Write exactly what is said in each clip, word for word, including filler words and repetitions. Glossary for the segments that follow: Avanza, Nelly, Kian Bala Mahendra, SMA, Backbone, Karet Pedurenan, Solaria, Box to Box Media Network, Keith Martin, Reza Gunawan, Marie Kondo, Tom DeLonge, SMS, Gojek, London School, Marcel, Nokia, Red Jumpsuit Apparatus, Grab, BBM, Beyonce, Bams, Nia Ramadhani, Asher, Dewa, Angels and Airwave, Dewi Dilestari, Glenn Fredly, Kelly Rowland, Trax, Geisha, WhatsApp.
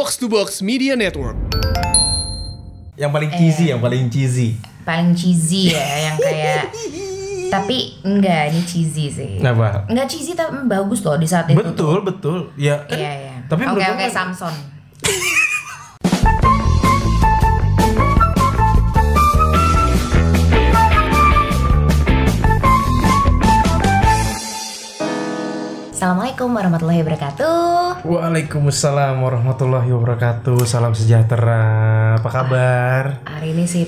Box to Box Media Network. Yang paling cheesy, eh, yang paling cheesy. Paling cheesy ya, yang kayak tapi enggak, ini cheesy sih. Kenapa? Enggak cheesy tapi bagus loh di saat itu. Betul, tuh. betul. Ya. Iya, yeah, iya. Tapi oke, oke, Samson. Assalamualaikum warahmatullahi wabarakatuh. Waalaikumsalam warahmatullahi wabarakatuh. Salam sejahtera. Apa kabar? Hari ini sih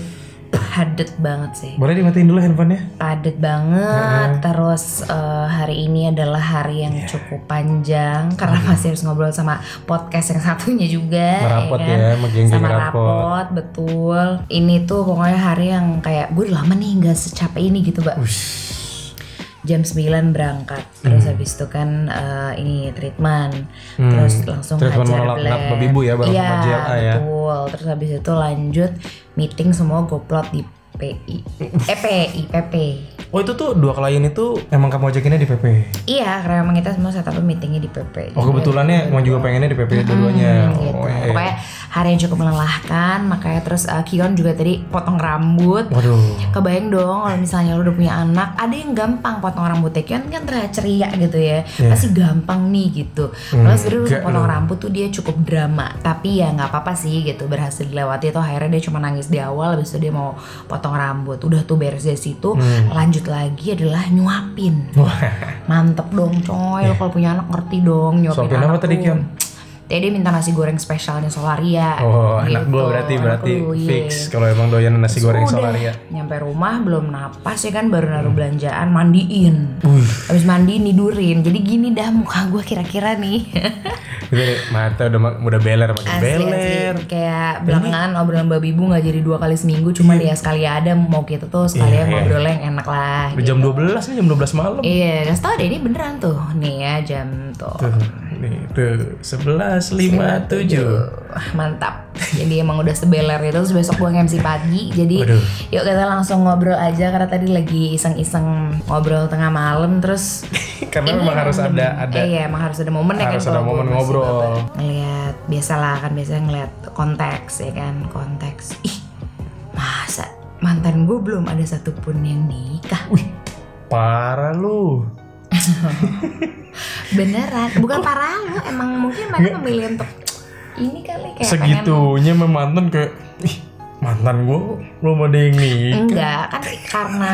padet banget sih. Boleh dimatiin dulu handphonenya? Padet banget. Uh-huh. Terus uh, hari ini adalah hari yang yeah. cukup panjang karena uh-huh. masih harus ngobrol sama podcast yang satunya juga. Rapot ya, kan? ya mengging-ging sama rapot. rapot. Betul. Ini tuh pokoknya hari yang kayak gue udah lama nih nggak secapek ini gitu, Mbak. Ush. jam sembilan berangkat, terus hmm. habis itu kan uh, ini treatment, hmm. terus langsung treatment hajar lab babi bu ya, bareng sama J L A ya. Betul. Terus habis itu lanjut meeting semua goplot di P I, eh P I, P P. Oh itu tuh dua klien itu emang kamu ajakinnya di P P? Iya, karena emang kita semua setup meetingnya di P P. Oh kebetulannya emang juga pengennya di P P dua-duanya. Hmm, gitu. oh, eh. Pokoknya hari yang cukup melelahkan, makanya terus uh, Kion juga tadi potong rambut. Waduh. Kebayang dong kalau misalnya lu udah punya anak, ada yang gampang potong rambutnya. Kion kan terlihat ceria gitu ya, yeah. pasti gampang nih gitu. Kalau sebenernya potong loh. rambut tuh dia cukup drama, tapi ya nggak apa-apa sih gitu, berhasil dilewati. Itu akhirnya dia cuma nangis di awal, habis itu dia mau potong rambut, udah tuh beres dari situ, hmm. lanjut lagi adalah nyuapin. Mantep dong coy, yeah. kalau punya anak ngerti dong nyuapin. Suapin anak tadi Kion? Tadi dia minta nasi goreng spesialnya Solaria. Oh gitu. Anak gue berarti berarti lu, fix yeah. kalau emang doyan nasi terus goreng udah, Solaria. Nyampe rumah belum napas ya kan, baru naruh hmm. belanjaan, mandiin. Uff. Abis mandiin nidurin, jadi gini dah muka gue kira-kira nih. Mata udah udah beler, makin asli, beler. Asli. Kayak belakangan obrolan babi ibu nggak jadi dua kali seminggu, cuma yeah. ya sekali ada mau gitu tuh sekali yeah, ngobrolnya yeah. yang enak lah. Gitu. Jam dua belas nih, jam dua belas malam. Iya, yeah, kasih tau deh ini beneran tuh nih ya jam tuh. tuh nih tuh sebelas lima puluh tujuh. Mantap. Jadi emang udah sebeler itu. Terus besok gue M C pagi. Jadi Waduh. yuk kita langsung ngobrol aja karena tadi lagi iseng-iseng ngobrol tengah malam terus. Karena memang harus ada ada. Eh, iya, emang harus ada momen ya kan. Harus ada momen ngobrol. Ngelihat biasalah kan biasanya ngelihat konteks ya kan, konteks. Ih. Masa mantan gue belum ada satupun yang nikah. Wih. Parah lu. Beneran, bukan parah lu, emang mungkin mereka memilih untuk ini kali kayak segitunya pengen... memantan kayak ih mantan gua belum ada yang nikah. Enggak, kan karena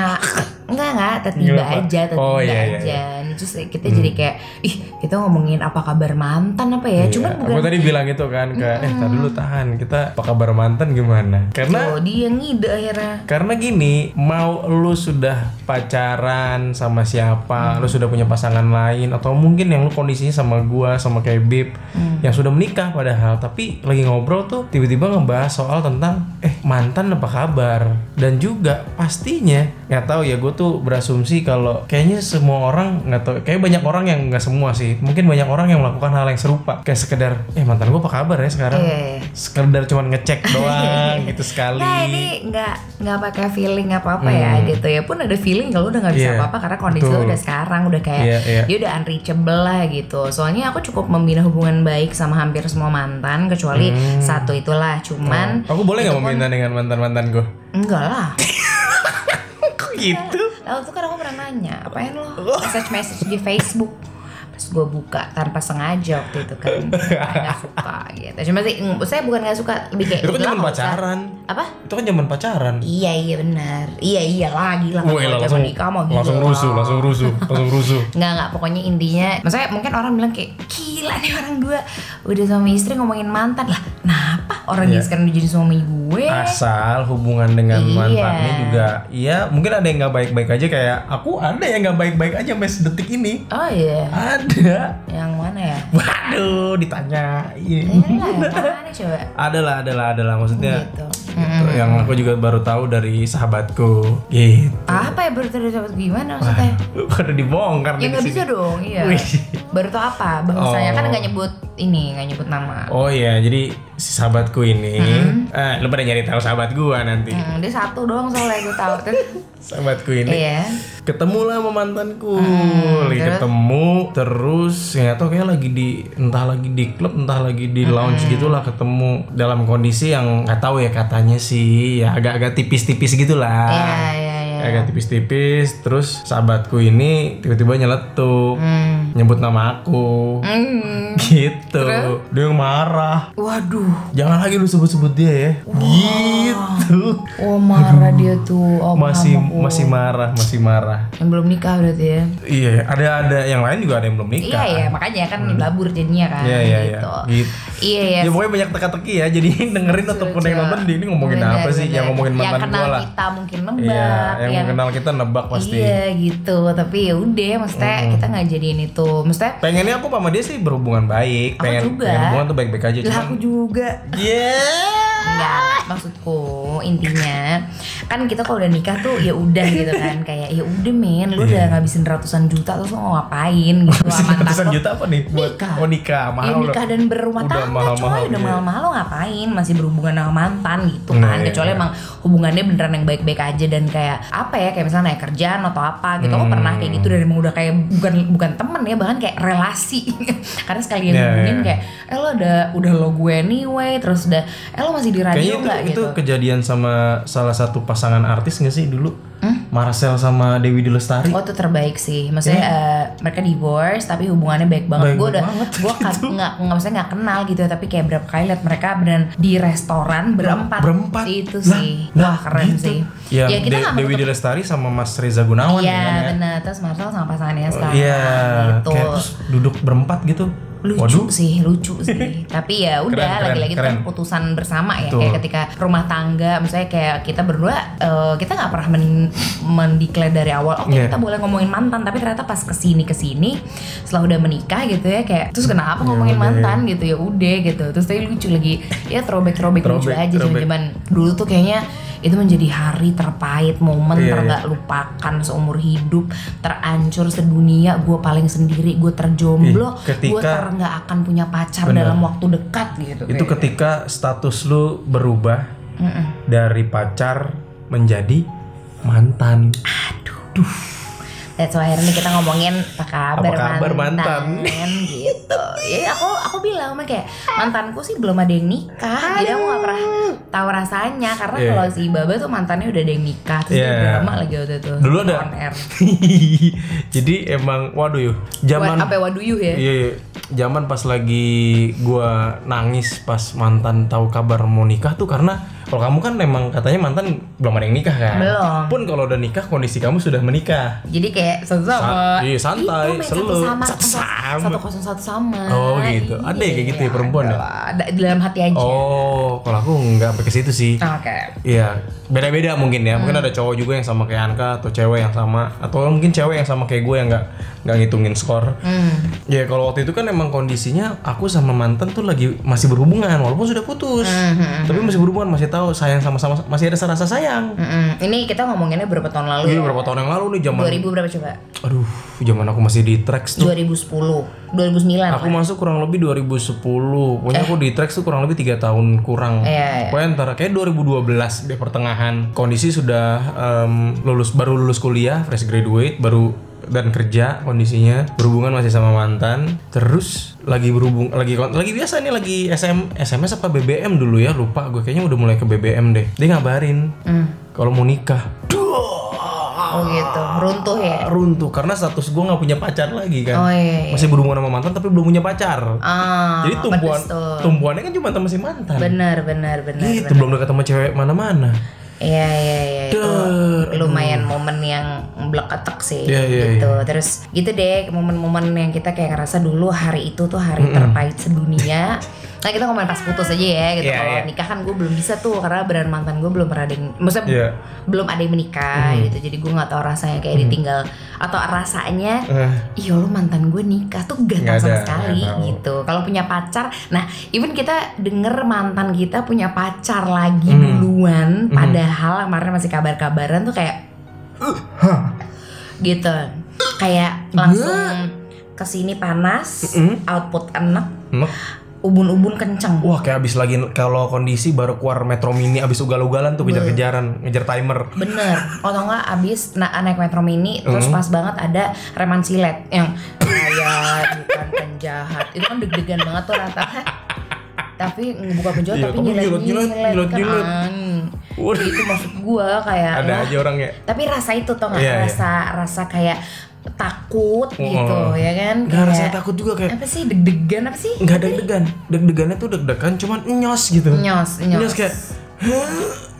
enggak enggak tiba aja, tiba oh, iya, iya. aja. Terus kita hmm. jadi kayak ih kita ngomongin apa kabar mantan apa ya? Iya. Cuman bukan. Aku tadi bilang itu kan kayak hmm. eh tadi dulu tahan kita apa kabar mantan gimana? Karena oh, dia ngide akhirnya. Karena gini, mau lu sudah pacaran sama siapa, hmm. lu sudah punya pasangan lain atau mungkin yang lu kondisinya sama gua sama kayak Bib hmm. yang sudah menikah padahal tapi lagi ngobrol tuh tiba-tiba ngebahas soal tentang eh mantan apa kabar dan juga pastinya nggak tahu ya gue tuh berasumsi kalau kayaknya semua orang nggak tahu kayak banyak orang yang nggak semua sih mungkin banyak orang yang melakukan hal yang serupa kayak sekedar eh mantan gue apa kabar ya sekarang yeah. sekedar cuman ngecek doang gitu sekali nah ini nggak nggak pakai feeling apa apa hmm. ya gitu ya pun ada feeling kalau udah nggak bisa yeah. apa apa karena kondisi Betul. Lo udah sekarang udah kayak yeah, yeah. dia udah unreachable lah gitu soalnya aku cukup membina hubungan baik sama hampir semua mantan kecuali hmm. satu itulah cuman hmm. aku boleh nggak membina dengan mantan-mantan gue? Enggak lah. Kok gitu? Lalu tuh kan aku pernah nanya, apain lo? Message-message di Facebook. Terus gue buka tanpa sengaja waktu itu kan. Gak suka gitu. Cuma sih, saya bukan gak suka. Lebih kayak itu kan zaman pacaran. Apa? Itu kan zaman pacaran. Iya, iya benar. Iya, iya lagi lah. Gila, langsung nikah mau gitu. Langsung rusuh, langsung rusuh, langsung rusuh. Enggak, enggak. Pokoknya intinya, maksudnya mungkin orang bilang kayak, gila nih orang dua. Udah suami istri ngomongin mantan lah. Kenapa orang yeah. yang sekarang udah jadi suami gue? Asal hubungan dengan yeah. mantannya juga. Iya, mungkin ada yang gak baik-baik aja kayak aku ada yang gak baik-baik aja sampai detik ini. Oh iya. Yeah. Ada. Yang mana ya? Waduh, ditanya. Iya. Mana coba? Adalah, adalah, adalah maksudnya. Gitu. Gitu. Mm. Yang aku juga baru tahu dari sahabatku. Gitu. Apa ya baru tahu dari sahabat gimana maksudnya? Baru dibongkar. Ya nggak bisa dong, iya. Baru tahu apa? Bahasanya oh. kan nggak nyebut ini, nggak nyebut nama. Oh iya, jadi si sahabatku ini, mm-hmm. eh, lu pada nyari tahu sahabat gua nanti. Hmm, dia satu doang soalnya gua tahu tuh. Sahabatku ini, iya. ketemulah sama mantanku, hmm, lagi terus? ketemu, terus nggak tahu kayak lagi di, entah lagi di klub, entah lagi di lounge hmm. gitulah, ketemu dalam kondisi yang nggak tahu ya katanya sih, ya agak-agak tipis-tipis gitulah. Iya, iya. Agak tipis-tipis, terus sahabatku ini tiba-tiba nyeletuk, hmm. nyebut nama aku, hmm. gitu. Terus? Dia yang marah. Waduh, jangan lagi lu sebut-sebut dia ya. Wow. Gitu. Oh marah dia tuh. Oh, masih oh. masih marah, masih marah. Yang belum nikah berarti ya? Iya, ada ada yang lain juga ada yang belum nikah. Iya iya, makanya kan hmm. labur jadinya kan. Iya iya iya. Gitu. Gitu. Iya iya. Ya pokoknya banyak teka-teki ya. Jadi dengerin ataupun yang nonton ini ngomongin bener, apa bener. sih? Yang ngomongin mantan gua lah. Yang kenal kita mungkin nembak. Iya. Yang kenal kita nebak pasti. Iya gitu. Tapi ya udah, maksudnya mm. kita nggak jadiin itu. Maksudnya pengennya aku sama dia sih berhubungan baik. Aku pengen, juga. Pengen hubungan tuh baik-baik aja. Cuman, aku juga. Yeah. Enggak, maksudku intinya kan kita kalau udah nikah tuh ya udah gitu kan, kayak ya udah men, lu yeah. udah ngabisin ratusan juta terus mau ngapain gitu. Ratusan juta apa nih? Buat nikah. Oh nikah, mahal. Ya nikah dan berumah tangga, coy, udah mahal-mahal lo ngapain masih berhubungan sama mantan gitu kan. Nah, kecuali yeah. emang hubungannya beneran yang baik-baik aja dan kayak apa ya, kayak misalnya kayak kerjaan atau apa gitu. Aku hmm. pernah kayak gitu dan emang udah kayak bukan bukan teman ya, bahkan kayak relasi. Karena sekalian yeah, ngomongin yeah. kayak eh lo udah udah lo gue anyway, terus udah eh lo masih di radio nggak gitu. Itu kejadian sama salah satu pasangan artis nggak sih dulu? Hmm? Marcel sama Dewi Dilestari. Oh itu terbaik sih. Maksudnya yeah. uh, mereka divorce tapi hubungannya baik banget. Gue udah gue nggak nggak maksudnya nggak kenal gitu ya, tapi kayak berapa kali liat mereka beneran di restoran berempat. Berempat itu lah, sih. Lah, wah keren gitu. Sih. Ya, ya kita nggak De- Dewi Dilestari sama Mas Reza Gunawan. Iya ya, benar. Terus Marcel sama pasangannya sekarang. Iya. Gitu. Kayak terus duduk berempat gitu. Lucu Waduh. sih, lucu sih. Tapi ya udah, lagi-lagi itu kan keputusan bersama ya. Betul. Kayak ketika rumah tangga, misalnya kayak kita berdua, uh, kita nggak pernah men- mendeklar dari awal. Oke, okay, yeah. kita boleh ngomongin mantan, tapi ternyata pas kesini kesini, setelah udah menikah gitu ya, kayak terus kenapa ngomongin yeah, mantan yeah. gitu ya udah gitu. Terus tadi lucu lagi, ya throwback-throwback lucu aja zaman-zaman dulu tuh kayaknya. Itu menjadi hari terpahit, momen yeah, tergak yeah. lupakan seumur hidup, terancur sedunia, gue paling sendiri, gue terjomblo, gue tergak akan punya pacar bener. Dalam waktu dekat gitu. Itu kayak ketika gitu. Status lu berubah mm-mm. dari pacar menjadi mantan. Aduh. Duh. That's why hari ini kita ngomongin apa kabar, apa kabar mantan, mantan gitu. Ya aku aku bilang mah kayak mantanku sih belum ada yang nikah, jadi aku nggak pernah tahu rasanya. Karena yeah. kalau si Baba tuh mantannya udah ada yang nikah, terus yeah. dia drama lagi waktu itu. Dulu ada. Jadi emang waduh yuk. Zaman apa waduh yuk ya? Iya, iya. Zaman pas lagi gua nangis pas mantan tahu kabar mau nikah tuh karena. Kalau kamu kan memang katanya mantan belum ada yang nikah kan? Belum. Pun kalau udah nikah kondisi kamu sudah menikah. Jadi kayak sama. Sa- iya santai, selalu satu sama. Satu kosong satu sama. Oh gitu. Ada ya kayak gitu ya, perempuan ya? Dalam hati aja. Oh, kalau aku nggak pakai situ sih. Oke. Okay. Iya. Beda-beda mungkin ya. Mungkin hmm. ada cowok juga yang sama kayak Anka atau cewek yang sama atau mungkin cewek yang sama kayak gue yang nggak nggak ngitungin skor. Hmm. Ya kalau waktu itu kan emang kondisinya aku sama mantan tuh lagi masih berhubungan walaupun sudah putus, hmm. tapi masih berhubungan masih. Oh, sayang sama-sama masih ada rasa sayang. Mm-mm. Ini kita ngomonginnya berapa tahun lalu? Iya, berapa tahun yang lalu nih zaman dua ribu berapa coba? Aduh, zaman aku masih di Trax tuh. dua ribu sepuluh, dua ribu sembilan. Aku kan? Masuk kurang lebih dua ribu sepuluh. Pokoknya eh. aku di Trax tuh kurang lebih tiga tahun kurang. Iya, iya. Pokoknya antara kayak dua ribu dua belas di pertengahan. Kondisi sudah um, lulus baru lulus kuliah, fresh graduate, baru dan kerja kondisinya berhubungan masih sama mantan. Terus lagi berhubung lagi lagi biasa nih lagi S M, S M S apa B B M dulu ya, lupa gue kayaknya udah mulai ke B B M deh. Dia ngabarin mm. kalau mau nikah. Oh gitu, runtuh ya? Runtuh, karena status gue gak punya pacar lagi kan. Oh, iya, iya. Masih berhubungan sama mantan tapi belum punya pacar. Oh, jadi tumpuan, tumpuannya kan cuma sama si mantan. Benar, benar, benar. Gitu, benar. Belum deket sama cewek mana-mana. Iya iya iya itu lumayan momen yang bleketek sih yeah, yeah, gitu yeah. Terus gitu deh momen-momen yang kita kayak ngerasa dulu hari itu tuh hari mm-hmm. terpahit sedunia. Nah kita ngomongin pas putus aja ya gitu yeah, kalau yeah. nikah kan gue belum bisa tuh karena beran mantan gue belum pernah ada yang maksudnya yeah. belum ada yang menikah mm-hmm. gitu jadi gue nggak tahu rasanya kayak mm-hmm. ditinggal atau rasanya uh. iya lo mantan gue nikah tuh gak tahu sama sekali gitu. Kalau punya pacar, nah even kita denger mantan kita punya pacar lagi mm-hmm. duluan mm-hmm. padahal kemarin masih kabar-kabaran tuh kayak huh. gitu kayak langsung kesini panas mm-hmm. output enak Hmm? Ubun-ubun kenceng. Wah, kayak abis lagi kalau kondisi baru keluar Metro Mini abis ugal-ugalan tuh kejar-kejaran, ngejar timer. Bener. Atau enggak abis na- naik Metro Mini terus mm. pas banget ada reman silet yang kayak bukan penjahat. Itu kan deg-degan banget tuh rata-rata. Tapi buka penjahat tapi nyilet-nyilet kan. Itu maksud gue kayak ada aja orangnya. Tapi rasa itu tau enggak? Rasa rasa kayak takut gitu, oh, ya kan? Gak rasa takut juga kayak apa sih, deg-degan apa sih? Gak deg-degan, deg-degannya tuh deg-degan cuman nyos gitu. Nyos, nyos, nyos kayak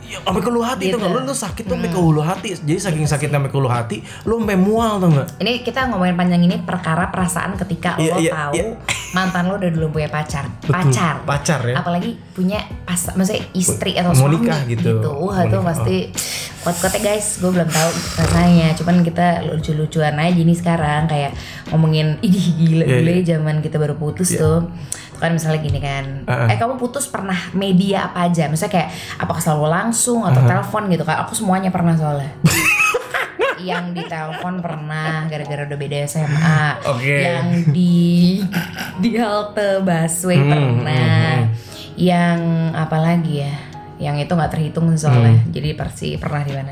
sampai ke hulu hati gitu. Tuh nggak, lu tuh sakit tuh sampai hmm. ke hulu hati. Jadi saking sakitnya sampai ke hulu hati, lu sampai mual tuh nggak? Ini kita ngomongin panjang ini perkara perasaan ketika yeah, lo yeah, tahu yeah. mantan lo udah dulu punya pacar, betul, pacar, pacar ya. Apalagi punya pas, maksudnya istri atau suami gitu. gitu. Wah itu pasti kuat-kuatnya guys. Gue belum tahu rasanya. Cuman kita lucu-lucuan aja nih sekarang kayak ngomongin ih gila yeah, dulu yeah. zaman kita baru putus yeah. tuh. Kan misalnya gini kan, uh-uh. eh kamu putus pernah media apa aja? Misalnya kayak apakah selalu langsung atau uh-huh. telepon gitu kan? Aku semuanya pernah soalnya. Yang di telepon pernah gara-gara udah beda S M A. Okay. Yang di di halte busway hmm, pernah. Hmm, hmm. Yang apa lagi ya? Yang itu nggak terhitung soalnya. Hmm. Jadi persi pernah di mana?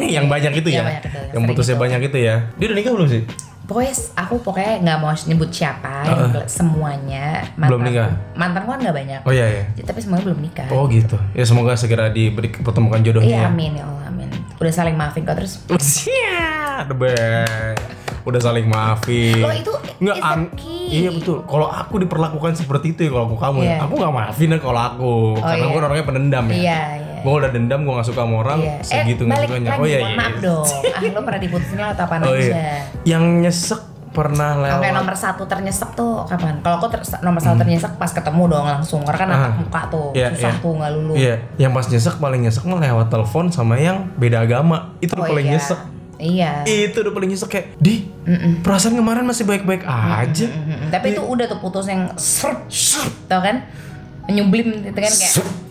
Yang banyak itu ya. Banyak itu, yang yang putusnya gitu. Banyak itu ya. Dia udah nikah belum sih? Pokoknya aku pokoknya nggak mau nyebut siapa, uh, semuanya mantan, belum nikah. Mantan kan nggak banyak. Oh iya iya. Tapi semuanya belum nikah. Oh gitu. Ya semoga segera diberi pertemuan jodohnya. Iya amin ya Allah amin. Udah saling maafin kok terus. Iya, the best. Udah saling maafin. Lo itu nggak an- Iya betul. Kalau aku diperlakukan seperti itu ya kalau aku kamu, yeah. aku nggak maafin ya kalau aku, oh, karena yeah. aku orangnya pendendam ya. Iya. Yeah. Gue udah dendam, gue gak suka sama orang yeah. segitu eh, gak sukanya. Oh iya iya maaf dong, ah lo pernah diputusin lah atau apaan oh, aja iya. Yang nyesek pernah lewat. Oke nomor satu ternyesek tuh kapan? Kalau aku ter- nomor satu hmm. ternyesek pas ketemu dong langsung. Karena kan tatap muka tuh, yeah, susah yeah. tuh gak lulu yeah. Yang pas nyesek paling nyesek mah lewat telepon sama yang beda agama. Itu oh, paling iya. nyesek. Iya. Itu udah paling nyesek kayak di Mm-mm. perasaan kemarin masih baik-baik aja. Mm-mm. Tapi yeah. itu udah tuh putus yang serp serp tau kan? Menyublim gitu kan kayak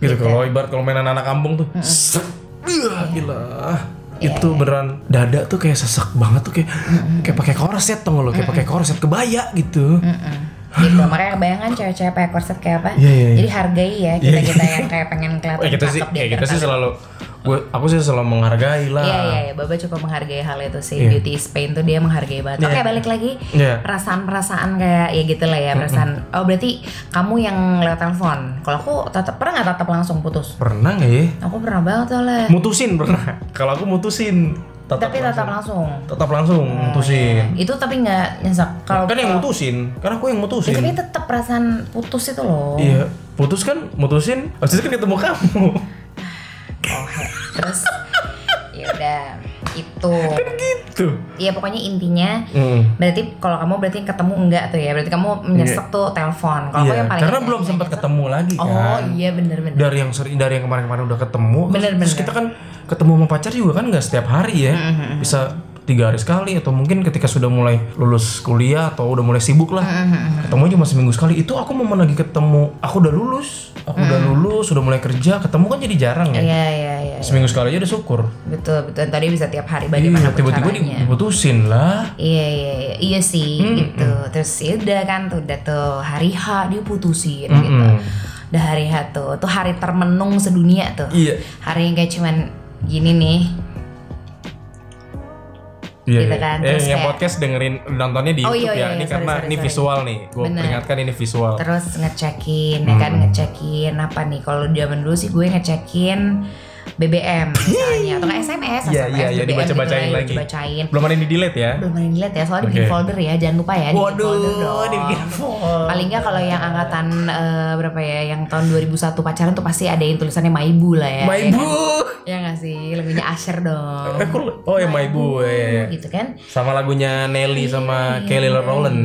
gitu kalau ibarat kalau main anak-anak kampung tuh uh, gila yeah. itu beneran dada tuh kayak sesek banget tuh kayak mm-hmm. kayak pakai korset tau lo kayak mm-hmm. pakai korset kebaya gitu mm-hmm. gitu makanya kebayangan cewek-cewek pakai korset kayak apa yeah, yeah, yeah. jadi hargai ya kita-kita yeah. yang kayak pengen kelihatan cakep eh, gitu kita sih selalu gue aku sih selalu menghargai lah. Iya yeah, iya yeah, yeah. Baba cukup menghargai hal itu sih. Yeah. Beauty Spain tuh dia menghargai banget. Yeah. Oke okay, balik lagi yeah. perasaan-perasaan kayak ya gitulah ya perasaan. Mm-hmm. Oh berarti kamu yang lewat telepon. Kalau aku tatap pernah nggak tatap langsung putus? Pernah nggak ya? Aku pernah banget soalnya. Mutusin pernah. Kalau aku mutusin. Tetap tapi langsung. tetap langsung tetap langsung hmm, mutusin ya. Itu tapi nggak nyesek kalau kan yang mutusin karena aku yang mutusin ya, tapi tetap perasaan putus itu loh iya putus kan mutusin abis itu kan ketemu kamu oh he. Terus ya udah itu kan gitu iya pokoknya intinya mm. berarti kalau kamu berarti ketemu enggak tuh ya berarti kamu menyesek yeah. tuh telepon kalau yeah. yang paling karena belum sempat ketemu lagi kan oh iya benar-benar dari yang seri, dari yang kemarin-kemarin udah ketemu bener, terus bener. Kita kan ketemu sama pacar juga kan nggak setiap hari ya mm-hmm. bisa tiga hari sekali atau mungkin ketika sudah mulai lulus kuliah atau udah mulai sibuk lah mm-hmm. ketemu aja masih minggu sekali itu aku momen lagi ketemu aku udah lulus aku mm. udah lulus sudah mulai kerja ketemu kan jadi jarang ya yeah, yeah, yeah, seminggu yeah. sekali aja udah syukur betul betul tadi bisa tiap hari bagaimana yeah, tiba-tiba caranya. Diputusin lah iya yeah, iya yeah, yeah. iya sih mm-hmm. gitu terus ya udah kan tuh udah tuh hari H dia putusin mm-hmm. gitu udah hari H tuh tuh hari termenung sedunia tuh yeah. hari yang kayak cuman gini nih yeah, gitu kan yeah. terus eh, yang podcast dengerin nontonnya di oh, YouTube iya, iya, ya ini sorry, karena sorry, ini visual sorry. Nih gue peringatkan ini visual terus ngecekin hmm. ya kan ngecekin apa nih kalau zaman dulu sih gue ngecekin B B M misalnya atau nggak S M S atau yeah, yeah, yeah, B B M dibaca bacain gitu, lagi dibacain. Belum ada yang di delete ya belum ada yang di delete ya soalnya okay. bikin folder ya jangan lupa ya waduh, bikin folder dong dibikin folder. Paling nggak kalau yang angkatan uh, berapa ya yang tahun dua ribu satu pacaran tuh pasti ada yang tulisannya Maibu lah ya Maibu ya nggak ya sih lagunya Asher dong oh ya Maibu ya gitu kan sama lagunya Nelly sama Kelly Rowland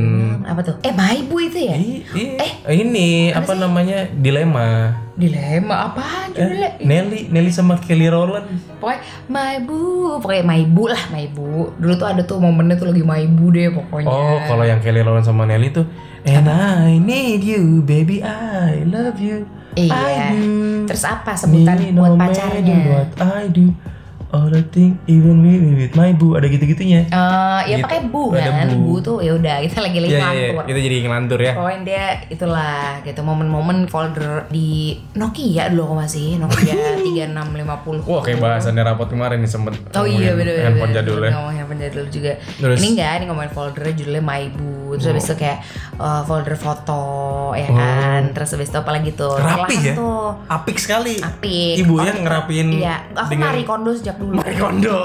apa tuh eh Maibu itu ya I, i, eh ini apa, apa namanya dilema dilema apaan tuh eh, Nelly Nelly sama Kelly Rowland pokoknya Maibu pokoknya Maibu lah Maibu dulu tuh ada tuh momennya tuh lagi Maibu deh pokoknya oh kalau yang Kelly Rowland sama Nelly tuh and apa? I need you baby I love you iya I do. Terus apa sebutan need buat pacarnya what I do All the thing, even me with my boo, ada gitu-gitunya. Uh, ya gitu. Pakai boo kan, boo tuh ya udah kita lagi lagi yeah, ngelantur. Yeah, kita jadi ngelantur ya. Poin dia itulah gitu momen-momen folder di Nokia dulu kok masih Nokia tiga enam lima nol. Wah kayak bahasannya rapot kemarin nih sempet. Oh iya bener-bener. Handphone jadul ya. Ngomongin handphone jadul juga. Terus, ini enggak, ini ngomongin folder judulnya my boo. Terus oh. abis itu kayak uh, folder foto ya oh. kan. Terus abis itu apalagi tuh. Rapi ya. Tuh. Apik sekali. Apik. Ibunya oh, ngerapiin. Iya. Aku dengan... Marie Kondo sejak dulu. Marie Kondo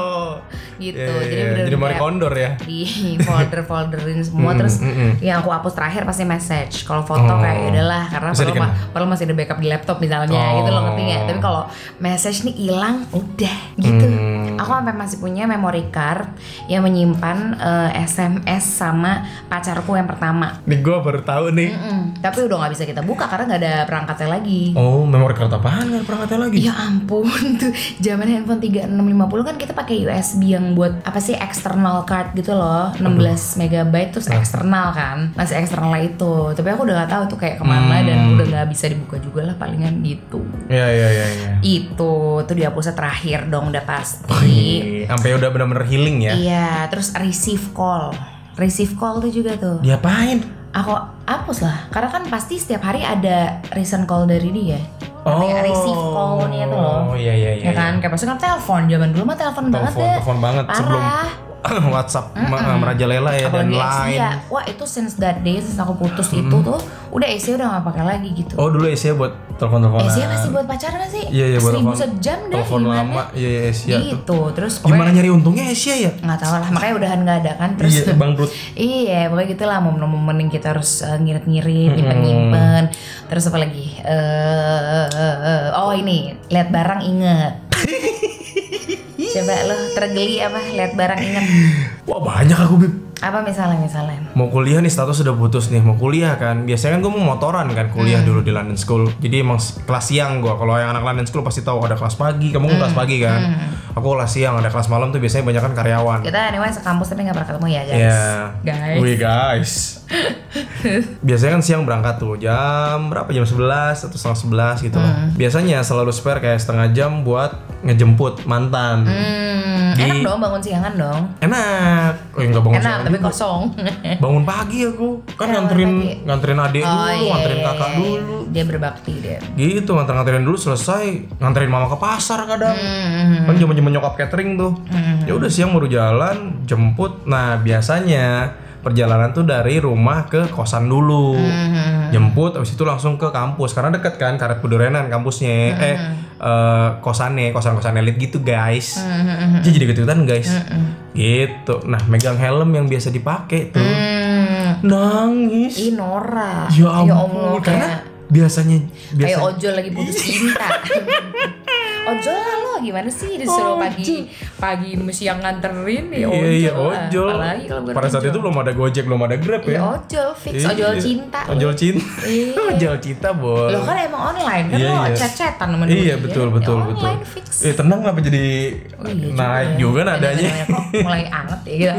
gitu yeah, yeah, jadi bener-bener jadi Marie Kondo ya di folder-folderin semua. Terus mm, mm, mm. yang aku hapus terakhir pasti message. Kalau foto oh. kayak yaudahlah karena perlu, ma- perlu masih ada backup di laptop misalnya oh. gitu loh, ngerti gak? Tapi kalau message nih hilang udah gitu. mm. Aku sampai masih punya memory card yang menyimpan uh, S M S sama pacarku yang pertama. Nih gue baru tahu nih. Mm-mm. Tapi udah gak bisa kita buka karena gak ada perangkatnya lagi. Oh memory card apaan gak ada perangkatnya lagi? Ya ampun tuh zaman handphone tiga enam lima nol kan kita pakai U S B yang buat apa sih external card gitu loh, enam belas megabyte terus nah. eksternal kan, masih eksternal itu. Tapi aku udah gak tahu tuh kayak kemana hmm. dan udah gak bisa dibuka juga lah palingan gitu. Iya iya iya. Ya. Itu tuh dihapusnya terakhir dong udah pasti. Sampai udah benar-benar healing ya. Iya terus receive call, receive call tuh juga tuh. Diapain? Aku hapus lah, karena kan pasti setiap hari ada recent call dari dia. Oh, receive call-nya tuh loh. Oh iya iya iya. Ya kan, kayak maksudnya telepon zaman dulu mah telepon banget ya. Telepon banget sebelum WhatsApp mm-hmm. merajalela ya. Apalagi dan lain. Ya. Wah itu since that day since aku putus mm-hmm. itu tuh udah I C udah nggak pakai lagi gitu. Oh dulu I C buat telepon-teleponan. I C masih buat pacaran nggak sih? Iya iya buat telepon. Seribu sejam deh. Telepon lama ya ya I C. Gitu terus. Gimana nyari untungnya I C ya? Nggak tahu lah makanya udahan nggak ada kan terus. Iya bangkrut. Iya pokoknya gitulah momen-momen yang kita harus uh, ngirit-ngirit, nyimpen-nyimpen. Mm-hmm. Terus apa lagi? Uh, uh, uh, oh ini lihat barang inget. Coba lo tergeli apa lihat barang inget? Wah banyak aku Bib. Apa misalnya misalnya? Mau kuliah nih status udah putus nih, mau kuliah kan. Biasanya kan gue mau motoran kan kuliah hmm. dulu di London School. Jadi emang kelas siang gue. Kalau yang anak London School pasti tahu ada kelas pagi. Kamu hmm. kelas pagi kan? Hmm. Aku kelas siang, ada kelas malam tuh biasanya banyak kan karyawan. Kita anyway sekampus tapi nggak pernah ketemu ya guys. Yeah. Guys. We guys. Biasanya kan siang berangkat tuh jam berapa, jam sebelas atau setengah sebelas gitu lah. Hmm. Biasanya selalu spare kayak setengah jam buat ngejemput mantan. Hmm. Di... Enak dong bangun siangan dong. Enak. Oh, enggak bangun enak, siangan tapi juga. Kosong. Bangun pagi aku kan enak nganterin pagi. Nganterin adik oh, dulu, iya, nganterin kakak dulu. Dia berbakti dia. Gitu nganter-nganterin dulu selesai nganterin mama ke pasar kadang. Hmm. Kan zaman-zaman nyokap catering tuh. Hmm. Ya udah siang baru jalan jemput. Nah, biasanya perjalanan tuh dari rumah ke kosan dulu, mm-hmm. jemput, abis itu langsung ke kampus karena deket kan, Karet Pedurenan kampusnya, mm-hmm. eh uh, kosannya, kosan-kosan elit gitu guys, mm-hmm. jadi gitu-gituan guys, mm-hmm. gitu. Nah megang helm yang biasa dipakai tuh, mm. nangis. Ih Nora, ya ampun, karena biasanya biasa. Kayak ojol lagi putus cinta. Ojol lah lo gimana sih disuruh ojol. pagi pagi siang nganterin ya ojol. Iya, ojol. Apalagi kalau pada saat ojol. Itu belum ada Gojek, belum ada Grab ya. Iya, ojol fix iya, ojol iya. cinta. Ojol cinta. Iya. Ojol cinta, Bol. Lo kan emang online kan iya, lo iya. cecetan teman iya, iya, betul ya, betul betul. Online fix. Eh, tenang kenapa jadi oh, iya, naik juga, juga nadanya. Kok mulai anget ya gitu.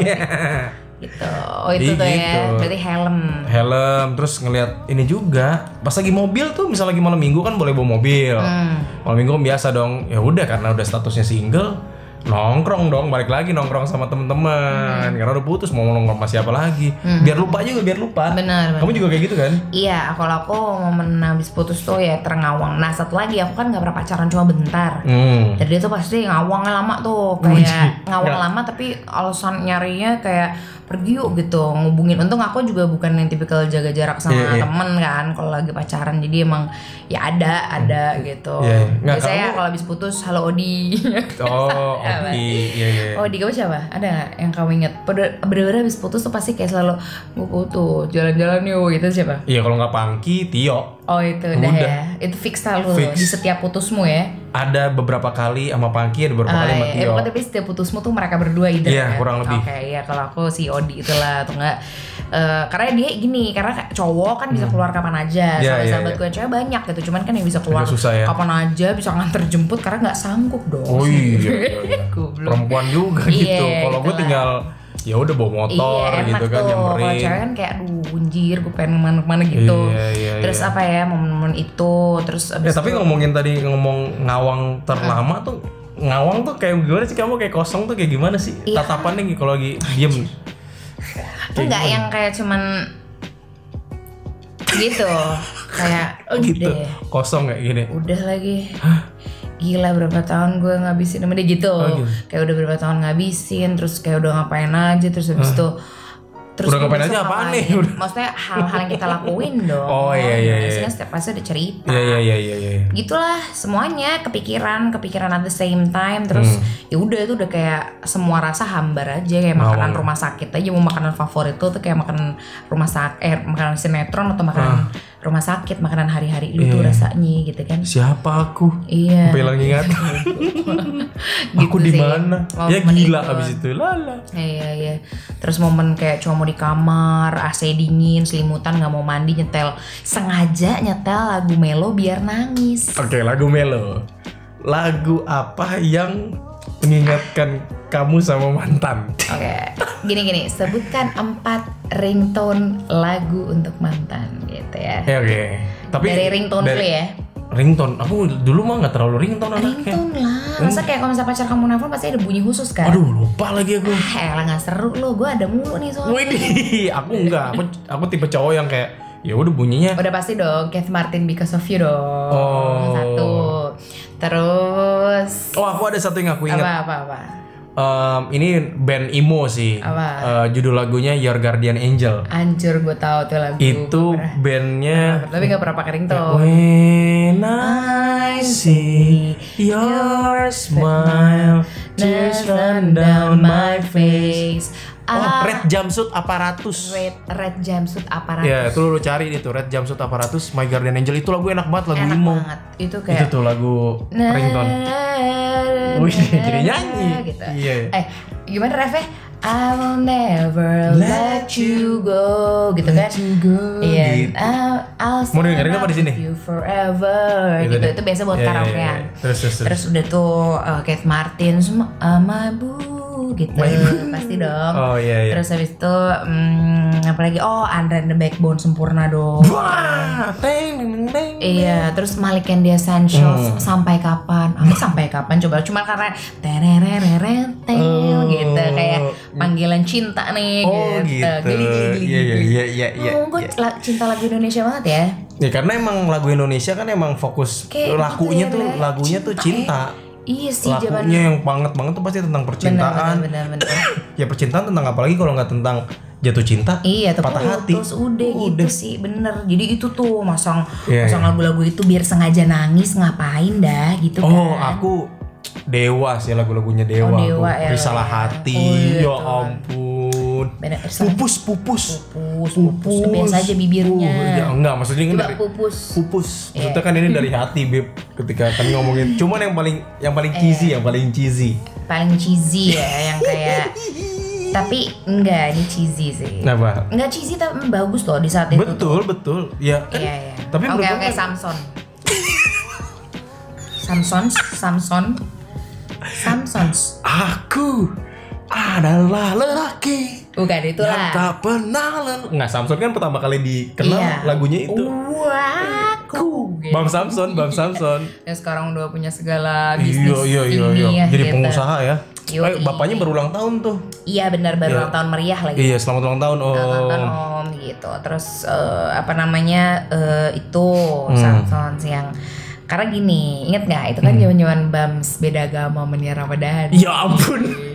Gitu. Oh itu Ih, tuh gitu. Ya, berarti helm. Helm, terus ngelihat ini juga. Pas lagi mobil tuh, misal lagi malam minggu kan boleh bawa mobil. Hmm. Malam minggu kan biasa dong. Ya udah karena udah statusnya single, nongkrong dong, balik lagi nongkrong sama teman-teman. Hmm. Karena udah putus mau nongkrong sama siapa lagi? Hmm. Biar lupa juga, biar lupa. Benar. Kamu bener. Juga kayak gitu kan? Iya, kalau aku momen habis putus tuh ya terngawang. Nah, satu lagi aku kan enggak pernah pacaran cuma bentar. Hmm. Jadi dia tuh pasti ngawangnya lama tuh, kayak ngawang lama tapi alasan nyarinya kayak pergi yuk gitu, ngubungin. Untung aku juga bukan yang tipikal jaga jarak sama yeah, yeah. temen kan kalau lagi pacaran, jadi emang ya ada ada gitu. Yeah. Nggak, biasanya kalau habis putus halo Odi. Oh Odi, iya iya. Odi kamu siapa? Ada yang kamu inget? Bener-bener habis putus tuh pasti kayak selalu gue putus jalan-jalan yuk gitu siapa? Iya yeah, kalau nggak Pangki, Tio. Oh itu udah, udah ya, itu fix selalu fix. Di setiap putusmu ya. Ada beberapa kali sama Pangki, ada beberapa ah, kali sama Tio. Iya, tapi setiap putusmu tuh mereka berdua either. Iya yeah, kan? Kurang lebih. Oke okay, ya kalau aku si Odi itulah atau enggak. Uh, karena dia gini, karena cowok kan bisa keluar kapan aja, yeah, sahabat-sahabat yeah, yeah. gue cewek banyak gitu, cuman kan yang bisa keluar susah, ya. Kapan aja, bisa nganter jemput karena nggak sanggup dong. Oh iya, iya. Perempuan juga gitu. Yeah, kalau gue tinggal ya udah bawa motor iya, gitu kan nyamperin. Kalau cewek kan kayak aduh anjir gue pengen kemana-mana gitu. Iya, iya, terus iya. apa ya momen-momen itu terus. Ya, tapi itu, ngomongin tadi ngomong ngawang terlama uh. tuh. ngawang tuh kayak gimana sih? Kamu kayak kosong tuh kayak gimana sih? Iya. Tatapannya kalau lagi diem. Enggak yang kayak cuman gitu. Kayak oh gitu. Kosong kayak gini. Udah lagi. Gila berapa tahun gue ngabisin sama dia gitu. Oh, gitu. Kayak udah berapa tahun ngabisin, terus kayak udah ngapain aja, terus habis itu terus udah ngapain aja apaan nih? Maksudnya hal-hal yang kita lakuin dong. Oh iya iya iya. Biasanya setiap pasti ada cerita. Iya iya iya iya. Gitulah semuanya kepikiran, kepikiran at the same time terus hmm. ya udah itu udah kayak semua rasa hambar aja kayak oh, makanan rumah sakit aja mau makanan favorit tuh, tuh kayak makanan rumah sakit, eh, makanan sinetron atau makanan ah. rumah sakit, makanan hari-hari lu yeah. tuh rasanya gitu kan. Siapa aku? Iya. Sampai hilang ingatan. gitu aku di mana? Ya gila itu. Abis itu lala. Iya iya. Terus momen kayak cuma mau di kamar, A C dingin, selimutan, enggak mau mandi, nyetel sengaja nyetel lagu melo biar nangis. Oke, okay, lagu melo. Lagu apa yang mengingatkan kamu sama mantan? Oke. Okay. Gini-gini, sebutkan empat ringtone lagu untuk mantan gitu ya. Oke. Okay. Tapi dari ringtone dulu ya. Ringtone, aku dulu mah nggak terlalu ringtone anaknya. Ringtone lah, masa kayak kalau misalnya pacar kamu nelfon pasti ada bunyi khusus kan? Aduh lupa lagi aku. Ah, elah nggak seru lo, gue ada mulu nih soalnya. Widih, aku nggak, aku aku tipe cowok yang kayak ya udah bunyinya. Udah pasti dong, Keith Martin Because of You dong. Oh. Satu, terus. Oh aku ada satu yang aku ingat. Apa apa apa. Um, ini band emo sih. Apa? Uh, judul lagunya Your Guardian Angel. Anjur gue tahu tuh lagu. Itu bandnya. Tapi nggak pernah pakai ringtone. When I see your smile just run down my face. Oh, Red Jumpsuit Apparatus. Red Red Jumpsuit Apparatus. Ya, itu lu cari itu Red Jumpsuit Apparatus My Guardian Angel itu lagu enak banget, lagu emo. Enak banget. Itu kayak itu tuh lagu ringtone. Wih, jadi nyanyi gitu. Iya. Eh, gimana refnya? I will never let you go gitu kan. Iya. I'll mau dengerin apa di sini? You forever gitu. Itu biasa buat karaokean. Terus terus udah tuh Keith Martin sama Bu gitu pasti dong. Oh, iya, iya. Terus habis itu hmm, apalagi oh Andre the Backbone sempurna dong. Wah, bang, bang, bang. Iya, terus Malik and the Essentials hmm. sampai kapan? Aku sampai kapan coba? Cuma karena terererereng oh. gitu kayak panggilan cinta nih oh, gitu. Geli geli. Iya iya iya iya. Oh, gue yeah. cinta lagu Indonesia banget ya. Ya karena emang lagu Indonesia kan emang fokus kayak lakunya gitu, tuh ya, lagunya cinta, tuh cinta. Eh. Iya sih, lakunya jaman yang banget-banget tuh pasti tentang percintaan. Benar, benar, benar, benar. Ya percintaan tentang apalagi kalau nggak tentang jatuh cinta, iya, patah hati. Terus udah oh, gitu udah. Sih, bener. Jadi itu tuh masang yeah, masang lagu-lagu itu biar sengaja nangis ngapain dah gitu oh, kan. Oh aku Dewa sih lagu-lagunya Dewa. Oh, Dewa ya, Risalah ya. Hati, oh, iya, ya ampun. Bener, pupus, pupus, pupus, pupus. Itu biasa aja bibirnya. Oh, ya, enggak maksudnya ini dari pupus, pupus. Maksudnya yeah. kan ini dari hati, Beb. Ketika kami ngomongin cuman yang paling yang paling cheesy eh, yang paling cheesy paling cheesy ya yang kayak tapi enggak ini cheesy sih apa? Enggak cheesy tapi bagus loh di saat itu betul tuh. Betul ya kan iya, iya. Tapi oke oke Samson Samson Samson Samsons aku adalah lelaki bukan itulah yang tak pernah lelaki nggak Samson kan pertama kali dikenal iya. lagunya itu wow. Ku, gitu. Bam Samson, Bam Samson. Ya sekarang udah punya segala bisnis iya, iya, iya, iya. Jadi gitu. Pengusaha ya. Yo, eh, bapaknya iya. berulang tahun tuh. Iya benar baru ulang iya. tahun meriah lagi. Iya selamat ulang tahun om. Selamat ulang tahun om gitu. Terus uh, apa namanya uh, itu hmm. Samson yang karena gini inget nggak itu kan jaman-jaman hmm. Bams beda agama Nia Ramadhani. Ya ampun.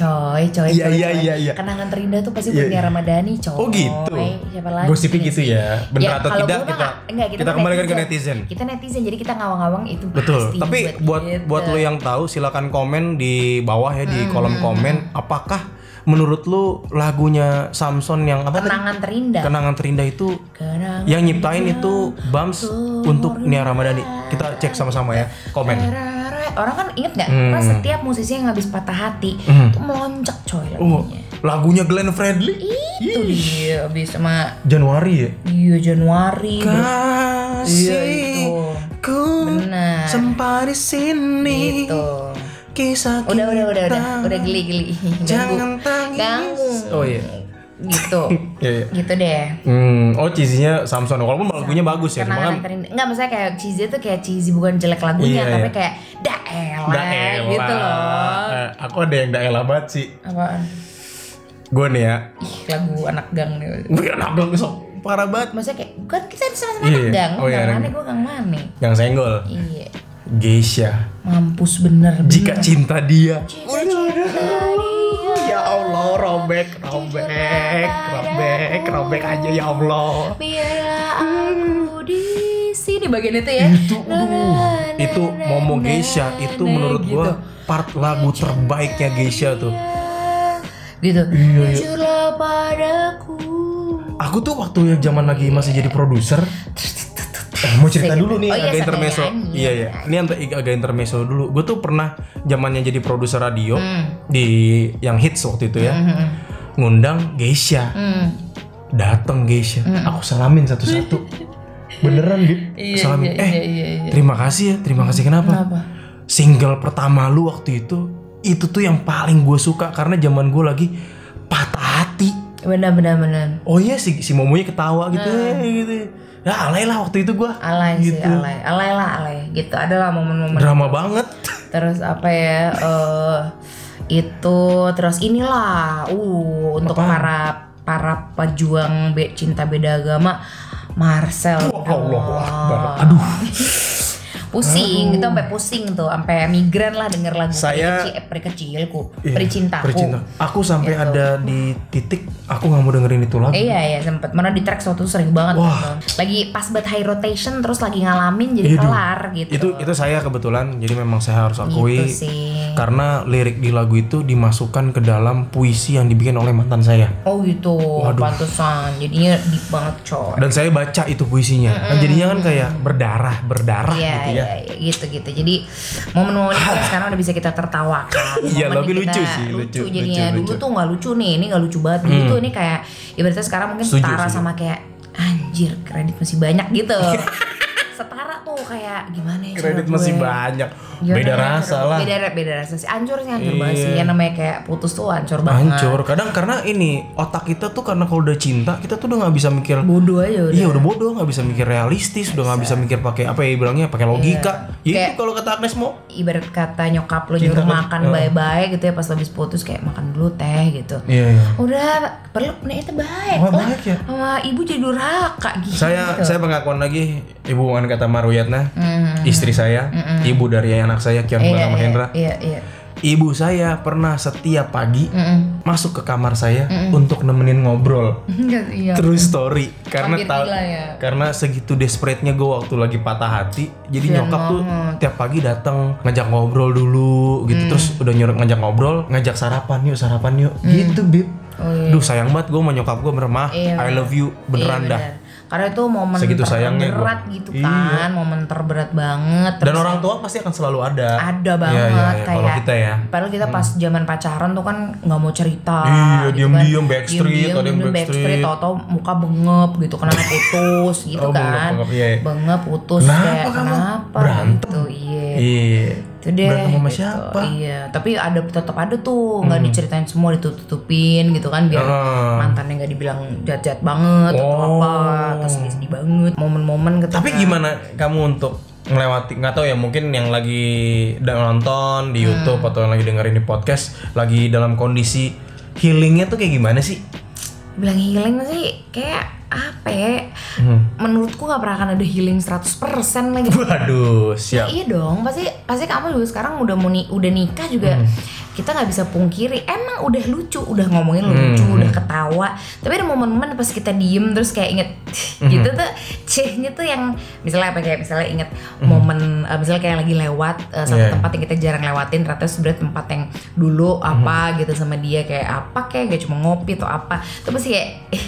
Coy, coy, yeah, coy, yeah, coy. Yeah, yeah. Kenangan terindah tuh pasti yeah, Nia Ramadhani, coy. Oh gitu. Siapa lagi? Gosipnya gitu ya. Bener ya, atau tidak kita enggak, kita, kita kembalikan ke netizen. Kita netizen jadi kita ngawang-ngawang itu betul. Pasti. Tapi buat gitu. Buat lo yang tahu silakan komen di bawah ya di hmm. kolom komen apakah menurut lu lagunya Samson yang apa Kenangan tadi? Terindah. Kenangan terindah itu Kenangan yang nyiptain itu Bams untuk Nia Ramadhani. Kita cek sama-sama ya. Komen. Orang kan inget gak? Hmm. Karena setiap musisi yang habis patah hati hmm. tuh melonjak coy lagunya. Oh, lagunya Glenn Fredly? Itu Yish. Dia habis sama Januari ya? Iya Januari. Kasihku ya, sampai di sini. Gitu. Kisah udah udah udah udah udah geli geli. Jangan tangis. Ganggu. Oh iya. gitu. Yeah, yeah. Gitu deh. Hmm, oh cheesy-nya Samson. Walaupun lagunya bagus ya, cuma enggak, maksudnya kayak cheesy itu kayak cheesy bukan jelek lagunya, yeah, tapi yeah, kayak daelah da gitu loh. Eh, aku ada yang daelah banget sih. Apaan? Gue nih ya. Ih, lagu anak gang nih. Bukan anak gang sok parah banget. Maksudnya kayak bukan kita sama-sama yeah, anak gang. Oh, gang mana gue gang mana? Gang senggol. Iya. Yeah. Geisha. Mampus bener. Jika cinta dia. Jika cinta. Ya Allah, robek, robek, robek, robek, robek aja ya Allah. Biarlah aku di sini bagian itu ya. Itu, aduh, itu Momo Geisha itu menurut gitu, gua part lagu terbaiknya Geisha tuh. Gitu. Iya, iya. Aku tuh waktu yang zaman lagi masih jadi produser. Eh, mau cerita dulu nih, oh, iya, agak intermezzo. Iya iya. Ini agak intermezzo dulu. Gue tuh pernah zamannya jadi produser radio hmm. di yang hits waktu itu ya. Hmm. Ngundang Geisha. Hmm. Datang Geisha. Hmm. Aku salamin satu-satu. Beneran gitu. Iya, salamin. Iya, eh, iya, iya, iya. Terima kasih ya. Terima kasih kenapa? Kenapa? Single pertama lu waktu itu, itu tuh yang paling gue suka karena zaman gue lagi patah hati. Benar-benar benar. Oh iya, si si Momonya ketawa gitu. Hmm. Eh, gitu. Ya alay lah waktu itu gue alay gitu. Sih alay alay lah alay gitu, adalah momen-momen drama itu banget. Terus apa ya uh, itu terus inilah uh untuk apa? para para pejuang be, cinta beda agama, Marcel. Oh, Allah Akbar. Aduh. Pusing, aduh, itu sampai pusing tuh, sampai migran lah denger lagu saya, kecil, eh, peri kecilku, iya, peri cintaku. Percinta. Aku sampai gitu ada di titik aku nggak mau dengerin itu lagu. Eh, iya iya sempet, mana di Trax waktu itu sering banget. Wah. Gitu. Lagi pas buat high rotation terus lagi ngalamin jadi Iduh. kelar gitu. Itu itu saya kebetulan, jadi memang saya harus akui gitu sih, karena lirik di lagu itu dimasukkan ke dalam puisi yang dibikin oleh mantan saya. Oh gitu, pantesan jadinya deep banget coy. Dan saya baca itu puisinya, mm-hmm, kan jadinya kan kayak berdarah berdarah yeah, gitu ya. Ya, gitu-gitu. Jadi momen-momen itu sekarang udah bisa kita tertawakan. Iya, tapi lucu sih, lucu. Jadinya lucu, dulu lucu. Tuh nggak lucu nih, ini nggak lucu banget. Dulu hmm. tuh ini kayak, ibaratnya sekarang mungkin setuju, setara setuju. sama kayak anjir kredit masih banyak gitu. Setara tuh kayak gimana ya? Kredit masih banyak. Gimana beda ya, rasa lah. Beda beda rasa sih. Hancur sih, hancur banget sih. Yang namanya kayak putus tuh hancur banget. Hancur. Kadang karena ini otak kita tuh karena kalau udah cinta kita tuh udah enggak bisa mikir bodoh aja udah. Iya, udah bodoh, enggak bisa mikir realistis, udah enggak bisa mikir pakai apa ya bilangnya, pakai logika. Iya. Ya kayak, itu kalau kata Agnes mau ibarat kata nyokap lo nyuruh makan baik-baik gitu ya, pas habis putus kayak makan dulu teh gitu. Iya. iya. Udah perlu nih itu baik. Oh, baik ya. Wah, ibu jadi durhaka gitu. Saya saya pengakuan lagi, ibu bukan kata Maruyatna, mm-hmm, istri saya, mm-hmm, ibu dari anak saya Kian Bala Mahendra. Iya, iya. Ibu saya pernah setiap pagi mm-mm masuk ke kamar saya mm-mm untuk nemenin ngobrol. Iya, true story. Karena tahu ya, karena segitu desperate-nya gue waktu lagi patah hati, jadi Sian nyokap banget tuh tiap pagi datang ngajak ngobrol dulu gitu. Mm. Terus udah nyuruh ngajak ngobrol, ngajak sarapan yuk, sarapan yuk. Mm. Gitu, Bib. Oh, iya. Duh, sayang banget gue sama nyokap gue bener mah. Iya, I love you beneran iya, dah. Bener. Karena itu momen segitu terberat gitu kan, iya, momen terberat banget. Dan orang tua pasti akan selalu ada. Ada banget, iya, iya, kayak kita ya. Padahal kita pas zaman pacaran tuh kan nggak mau cerita. Iya, gitu diam-diam kan, backstreet, atau diam backstreet, atau muka bengep gitu, kenapa putus gitu oh, kan, bengep, iya, iya. bengep putus nah, kayak kenapa berantem gitu, iya. Iya. Itu deh, berantem sama gitu siapa? Iya, tapi ada tetap ada tuh, nggak hmm. diceritain semua, ditutupin gitu kan biar uh. mantannya nggak dibilang jahat-jahat banget oh. atau apa, terus sedih banget. Momen-momen ketika. Tapi gimana kamu untuk melewati, nggak tahu ya, mungkin yang lagi nonton di YouTube hmm. atau yang lagi dengerin di podcast, lagi dalam kondisi healingnya tuh kayak gimana sih? Bilang healing sih kayak apa ya, hmm. menurutku gak pernah akan ada healing seratus persen lah gitu. Waduh, siap. Nah, iya dong, pasti pasti kamu juga sekarang udah muni, udah nikah juga hmm. kita gak bisa pungkiri, emang udah lucu, udah ngomongin lucu, hmm. udah ketawa. Tapi ada momen-momen pas kita diem terus kayak inget hmm. gitu tuh, cehnya tuh yang misalnya apa, kayak misalnya inget hmm. momen, uh, misalnya kayak lagi lewat uh, satu yeah. tempat yang kita jarang lewatin, ternyata sebenarnya tempat yang dulu apa hmm. gitu sama dia, kayak apa, kayak gak cuma ngopi atau apa. Itu pasti kayak eh,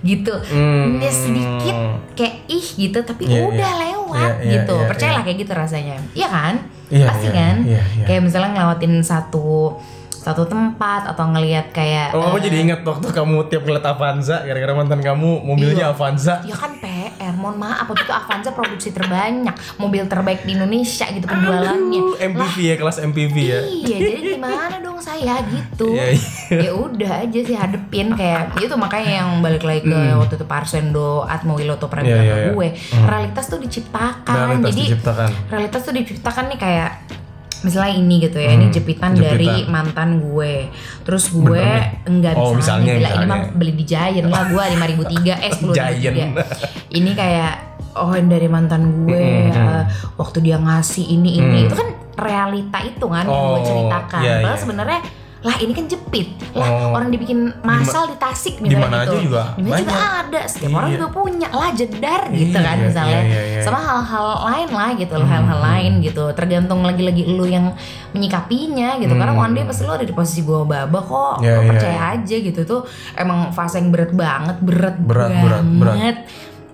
gitu, hmm. ya sedikit kayak ih gitu, tapi yeah, udah yeah. lewat yeah, yeah, gitu, yeah, percayalah yeah. kayak gitu rasanya, iya kan, yeah, pasti yeah, kan, yeah, yeah. kayak misalnya ngelewatin satu satu tempat atau ngelihat kayak. Oh, aku uh, jadi ingat waktu kamu tiap ngeliat Avanza, gara-gara mantan kamu mobilnya iya. Avanza. Ya kan P R mohon maaf apa gitu, Avanza produksi terbanyak, mobil terbaik di Indonesia gitu penjualannya. Aduh, M P V lah, ya kelas M P V ya. Iya, jadi gimana dong saya gitu. Ya, iya. Ya udah aja sih hadepin kayak itu, makanya yang balik lagi ke mm. waktu itu Parsendo Atmowiloto Prabowo yeah, yeah, yeah. gue. Mm. Realitas tuh diciptakan. Realitas jadi diciptakan. Realitas tuh diciptakan nih kayak misalnya ini gitu ya, hmm, ini jepitan, jepitan dari mantan gue. Terus gue enggak bisa, oh, misalnya, misalnya. ini mah beli di Giant lah gue lima ribu tiga eh sepuluh ribu tiga. Ini kayak oh dari mantan gue hmm. uh, waktu dia ngasih ini ini hmm. itu kan realita itu kan oh, yang gue ceritakan. Iya, padahal iya. sebenarnya lah ini kan jepit lah, oh, orang dibikin masal di Tasik misalnya gitu, juga dimana banyak. juga ada setiap iya. orang juga punya lah jedar iya, gitu kan misalnya iya, iya, iya. sama hal-hal lain lah gitu, hmm. hal-hal lain gitu, tergantung lagi-lagi lu yang menyikapinya gitu, hmm. karena one day pasti lu ada di posisi gua baba kok, yeah, percaya yeah. aja gitu. Tuh emang fase yang berat banget, berat berat berat, berat.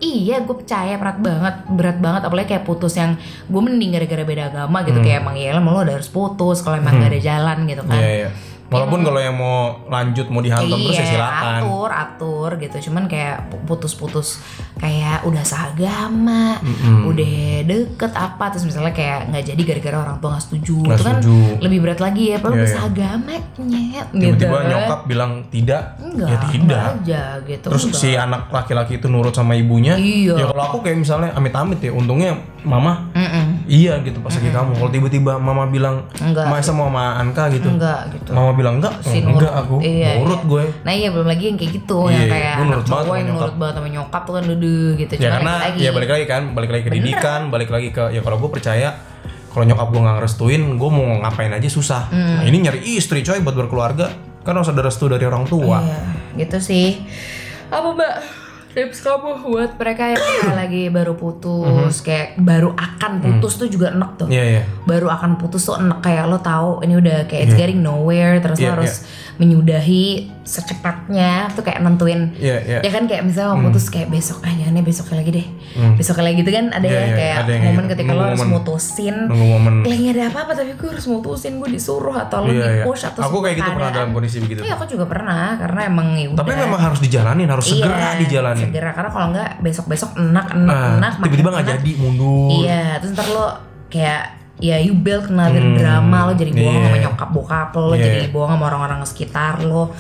Iya, gue percaya berat banget, berat banget. Apalagi kayak putus yang gue mending gara-gara beda agama gitu, hmm. kayak emang ya emang lo udah harus putus kalau emang hmm. gak ada jalan gitu kan. Iya, iya. Walaupun kalau yang mau lanjut mau dihantam iya, terus ya silakan. Atur, atur gitu. Cuman kayak putus-putus kayak udah seagama, mm-hmm. udah deket apa terus misalnya kayak nggak jadi gara-gara orang tua nggak setuju. Gak itu setuju. Kan lebih berat lagi ya. Padahal yeah, seagama nyet. Gitu. Tiba-tiba nyokap bilang tidak, enggak, ya tidak. Aja, gitu. Terus enggak. Si anak laki-laki itu nurut sama ibunya. Iya. Ya kalau aku kayak misalnya amit-amit ya. Untungnya mama. Mm-mm. Iya gitu pas lagi kamu. Kalau tiba-tiba mama bilang masa mau sama Anka gitu. Enggak gitu. Mama bilang enggak, si nurut, enggak aku, iya, nurut iya. gue. Nah iya belum lagi yang kayak gitu, iya, yang kayak nurut banget, gue yang nurut banget sama nyokap tuh kan duduh gitu. Ya karena lagi. ya balik lagi kan, balik lagi ke Bener. didikan, balik lagi ke ya kalau gue percaya kalau nyokap gue nggak ngerestuin, gue mau ngapain aja susah. Hmm. Nah ini nyari istri coy buat berkeluarga, kan harus ada restu dari orang tua. Iya, gitu sih. Apa mbak? Tips kamu buat mereka yang lagi baru putus, mm-hmm. kayak baru akan putus mm. tuh juga enak tuh. Yeah, yeah. Baru akan putus tuh enak, kayak lo tahu ini udah kayak it's yeah. getting nowhere, terus yeah, lo harus yeah. menyudahi secepatnya, tuh kayak nentuin. Yeah, yeah. Ya kan kayak misalnya mau mm. putus kayak besok ah jangan deh besoknya lagi deh. Mm. Besoknya lagi gitu kan ada yeah, ya yeah, kayak ada momen yeah. ketika no lo moment. harus mutusin. Kayaknya ada apa-apa tapi gue harus mutusin, gue disuruh atau lo yeah, di-push yeah. atau aku kayak gitu keadaan. Pernah dalam kondisi begitu. Iya, aku juga pernah karena emang yaudah. Tapi memang harus dijalanin, harus yeah. segera dijalanin. Segera, karena kalau enggak besok-besok enak enak uh, enak tiba-tiba nggak jadi mundur iya terus ntar lo kayak ya you build another hmm, drama lo jadi bohong yeah. sama nyokap bokap lo yeah. jadi bohong sama orang-orang sekitar lo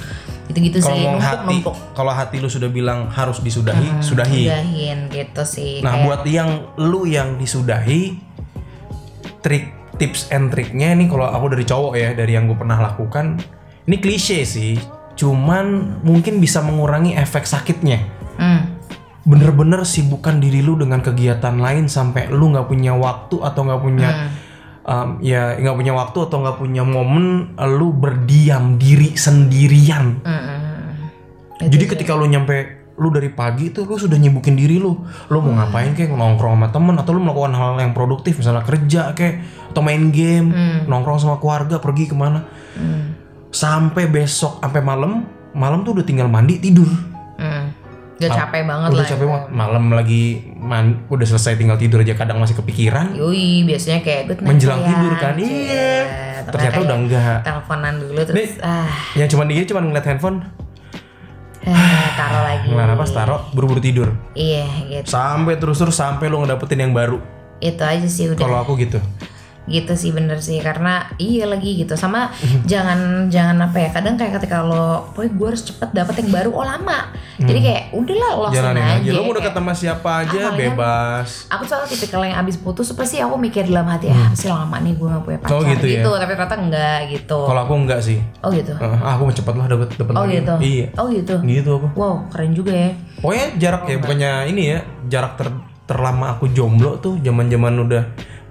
gitu-gitu kalo sih numpuk-numpuk kalau hati lu sudah bilang harus disudahi hmm, sudahi sudahin gitu sih nah kayak. Buat yang lu yang disudahi trik tips and triknya ini kalau aku dari cowok ya dari yang gue pernah lakukan ini klise sih cuman mungkin bisa mengurangi efek sakitnya. Hmm. Bener-bener sibukkan diri lu dengan kegiatan lain sampai lu nggak punya waktu atau nggak punya hmm. um, ya nggak punya waktu atau nggak punya momen lu berdiam diri sendirian. Hmm. Jadi itu ketika itu. Lu nyampe lu dari pagi itu lu sudah nyibukin diri lu, lu mau hmm. ngapain kayak nongkrong sama temen atau lu melakukan hal yang produktif misalnya kerja kayak atau main game, hmm. nongkrong sama keluarga pergi kemana hmm. sampai besok sampai malam malam tuh udah tinggal mandi tidur. Hmm. Udah capek banget udah lah. Udah capek banget. Malam lagi man, udah selesai tinggal tidur aja kadang masih kepikiran. Yoi, biasanya kayak good night. Menjelang ya, tidur kan. Iya. Ternyata udah enggak. Teleponan dulu terus. Nih, ah. Yang cuma dia cuma ngeliat handphone. Eh, taruh lagi. Nah, pas taruh buru-buru tidur. Iya, gitu. Sampai terus-terus sampai lu ngedapetin yang baru. Itu aja sih udah. Kalau aku gitu. Gitu sih bener sih karena iya lagi gitu sama jangan jangan apa ya kadang kayak ketika lo, boy gue harus cepet dapet yang baru oh lama hmm. jadi kayak udahlah lo jalanin aja, aja. Lo mau deket sama siapa aja bebas kan, aku soalnya tipikal yang abis putus pasti aku mikir dalam hati ah pasti lama nih gue gak punya pacar so, gitu, gitu ya? Tapi ternyata enggak gitu kalau aku enggak sih oh gitu uh, aku mau cepet lah dapet dapet oh lagi. Gitu iya. Oh gitu gitu aku wow keren juga ya pokoknya jarak oh, ya bukannya ini ya jarak ter, terlama aku jomblo tuh zaman-zaman udah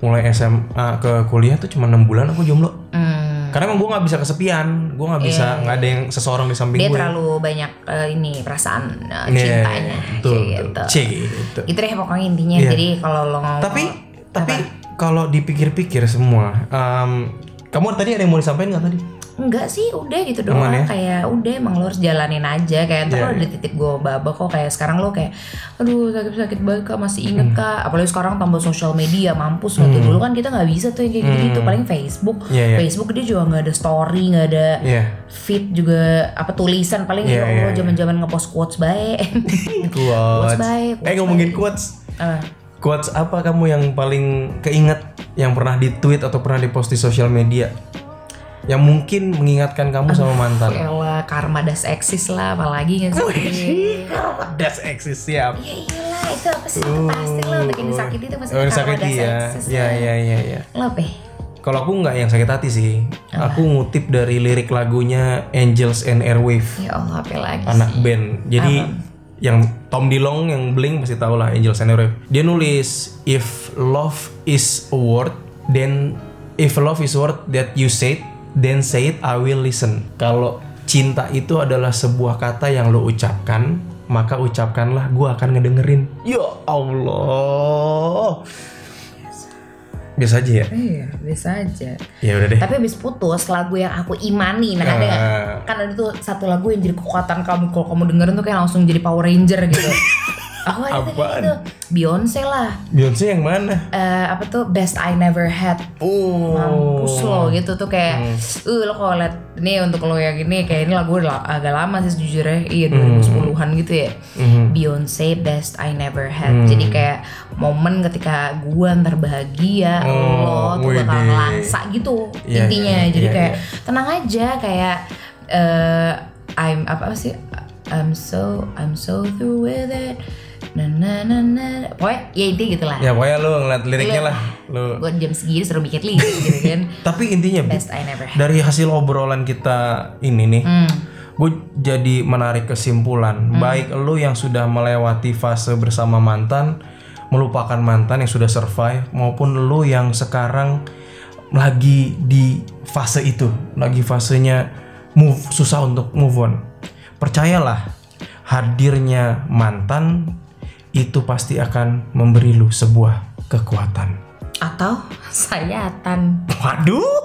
mulai S M A ke kuliah tuh cuma enam bulan aku jomblo hmm. karena emang gue gak bisa kesepian gue gak bisa, yeah. gak ada yang seseorang di samping dia gue dia terlalu banyak uh, ini perasaan uh, yeah, cintanya betul, gitu C, gitu itu deh pokoknya intinya yeah. jadi kalau lo ngomong tapi, tapi kalau dipikir-pikir semua um, kamu tadi ada yang mau disampaikan gak tadi? Enggak sih udah gitu doang ya? Kayak udah emang lo harus jalanin aja kayak ntar yeah, lo ada yeah. titik gue baba kok kayak sekarang lo kayak aduh sakit-sakit banget kak masih inget mm. kak apalagi sekarang tambah sosial media mampus waktu mm. dulu kan kita nggak bisa tuh yang kayak mm. gitu paling Facebook yeah, yeah. Facebook dia juga nggak ada story nggak ada yeah. feed juga apa tulisan paling yeah, ya yeah, lo zaman-zaman yeah. ngepost quotes baik quotes, quotes baik eh ngomongin quotes Uh. Quotes apa kamu yang paling keinget yang pernah di-tweet atau pernah di-post di sosial media? Yang mungkin mengingatkan kamu uh, sama mantan. Yalah, karma das eksis lah, apalagi gak sih? Karma das eksis, siap. Yalah, itu apa sih? Uh, pasti lah untuk yang disakiti itu pasti oh, karma das ya. eksis. Iya, iya, iya, iya. Lo apa? Kalau aku gak yang sakit hati sih. Apa? Aku ngutip dari lirik lagunya Angels and Airwave. Ya Allah, apa lagi anak sih? Band. Jadi apa? Yang Tom DeLonge yang Blink pasti tahu lah, Angels and Airwave. Dia nulis if love is a word, then if love is a word that you said, then say it I will listen. Kalau cinta itu adalah sebuah kata yang lo ucapkan, maka ucapkanlah, gue akan ngedengerin. Ya Allah. Biasa aja ya? Iya, biasa aja. Ya udah deh. Tapi habis putus lagu yang aku imani, nah uh, ada kan ada tuh satu lagu yang jadi kekuatan kamu, kalau kamu dengerin tuh kayak langsung jadi Power Ranger gitu. Aku ada gitu. Beyonce lah. Beyonce yang mana? Uh, apa tuh Best I Never Had. Oh. Mampus lo gitu tuh kayak eh hmm. uh, lo kalau lihat ini untuk lo yang ini kayak ini lagu agak lama sih sejujurnya. Iya dua ribu sepuluhan gitu ya. Hmm. Beyonce Best I Never Had. Hmm. Jadi kayak momen ketika gue ntar bahagia, oh, lo tuh bakal ngelangsa gitu yeah, intinya yeah, jadi yeah, kayak yeah. tenang aja kayak uh, I'm apa sih I'm so I'm so through with it na na na na pokoknya ya intinya gitu lah ya pokoknya lo ngeliat liriknya lah lo gue jam segini seru mikir lirik gitu kan tapi intinya Best I Never Had. Dari hasil obrolan kita ini nih mm. gue jadi menarik kesimpulan mm. baik lo yang sudah melewati fase bersama mantan, melupakan mantan, yang sudah survive, maupun lu yang sekarang lagi di fase itu, lagi fasenya move, susah untuk move on. Percayalah, hadirnya mantan itu pasti akan memberi lu sebuah kekuatan atau sayatan. Waduh.